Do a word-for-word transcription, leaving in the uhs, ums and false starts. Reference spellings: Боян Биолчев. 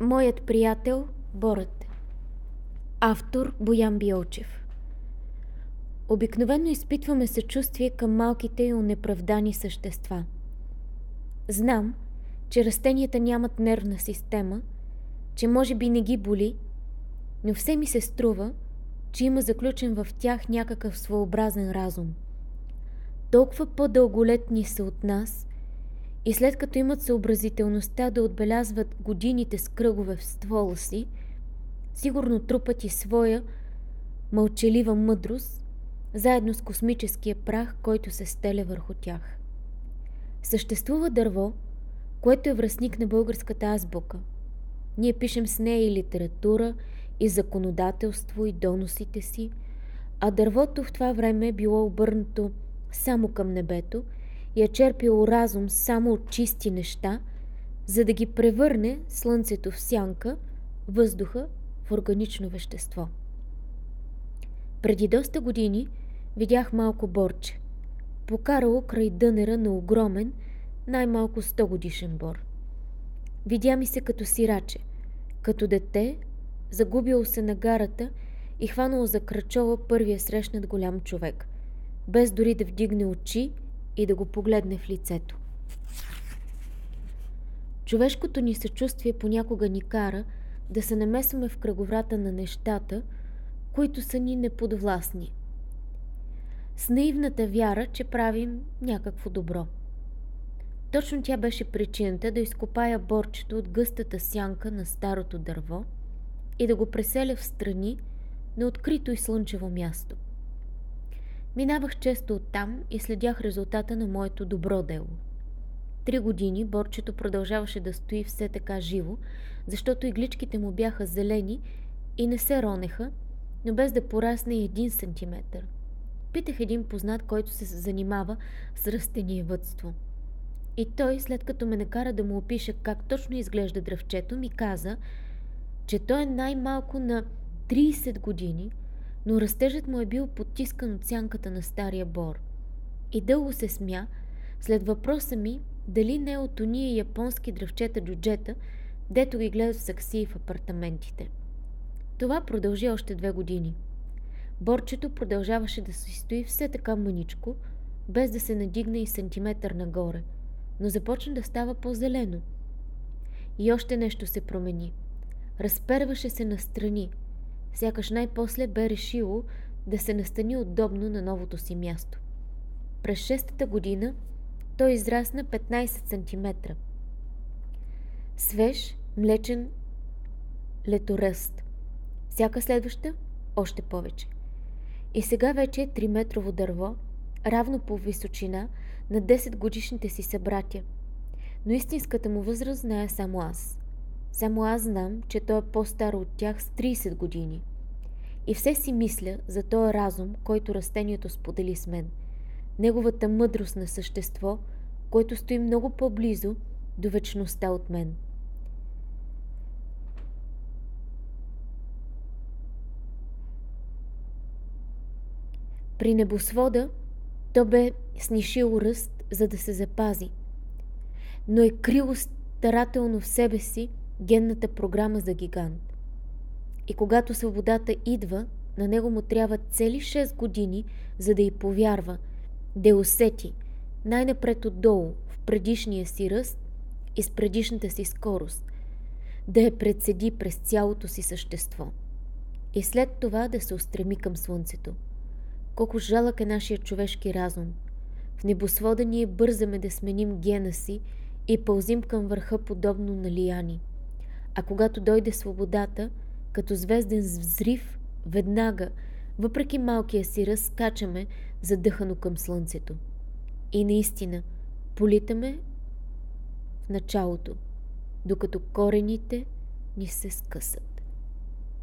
Моят приятел Борът. Автор Боян Биолчев. Обикновено изпитваме съчувствие към малките и онеправдани същества. Знам, че растенията нямат нервна система, че може би не ги боли, но все ми се струва, че има заключен в тях някакъв своеобразен разум. Толкова по-дълголетни са от нас и след като имат съобразителността да отбелязват годините с кръгове в ствола си, сигурно трупат и своя мълчалива мъдрост, заедно с космическия прах, който се стеля върху тях. Съществува дърво, което е връстник на българската азбука. Ние пишем с нея и литература, и законодателство, и доносите си, а дървото в това време е било обърнато само към небето и е черпило разум само от чисти неща, за да ги превърне слънцето в сянка, въздуха в органично вещество. Преди доста години видях малко борче, покарало край дънера на огромен, най-малко сто годишен бор. Видя ми се като сираче, като дете, загубило се на гарата и хванало за кръчола първия срещнат голям човек, без дори да вдигне очи и да го погледне в лицето. Човешкото ни съчувствие понякога ни кара да се намесваме в кръговрата на нещата, които са ни неподвластни, с наивната вяра, че правим някакво добро. Точно тя беше причината да изкопая борчето от гъстата сянка на старото дърво и да го преселя в страни на открито и слънчево място. Минавах често оттам и следях резултата на моето добро дело. Три години борчето продължаваше да стои все така живо, защото игличките му бяха зелени и не се ронеха, но без да порасне и един сантиметър. Питах един познат, който се занимава с растениевъдство. И той, след като ме накара да му опиша как точно изглежда дръвчето, ми каза, че той е най-малко на трийсет години, но растежът му е бил потискан от сянката на стария бор. И дълго се смя, след въпроса ми, дали не е от ония японски дръвчета джуджета, дето ги гледат в саксии в апартаментите. Това продължи още две години. Борчето продължаваше да се стои все така мъничко, без да се надигне и сантиметър нагоре, но започна да става по-зелено. И още нещо се промени. Разперваше се настрани, сякаш най-после бе решило да се настани удобно на новото си място. През шестата година той израсна петнайсет сантиметра. Свеж, млечен леторъст. Всяка следваща още повече. И сега вече е триметрово дърво, равно по височина на десетгодишните си събратя. Но истинската му възраст знае само аз. Само аз знам, че той е по-стар от тях с трийсет години. И все си мисля за този разум, който растението сподели с мен. Неговата мъдрост на същество, което стои много по-близо до вечността от мен. При небосвода то бе снишило ръст, за да се запази, но е крило старателно в себе си генната програма за гигант. И когато свободата идва, на него му трябва цели шест години, за да й повярва, да усети най-напред отдолу в предишния си ръст и с предишната си скорост, да я прецеди през цялото си същество и след това да се устреми към слънцето. Колко жалък е нашия човешки разум. В небосвода ние бързаме да сменим гена си и пълзим към върха подобно на лияни. А когато дойде свободата, като звезден взрив, веднага, въпреки малкия си ръст, скачаме задъхано към слънцето. И наистина, политаме в началото, докато корените ни се скъсат.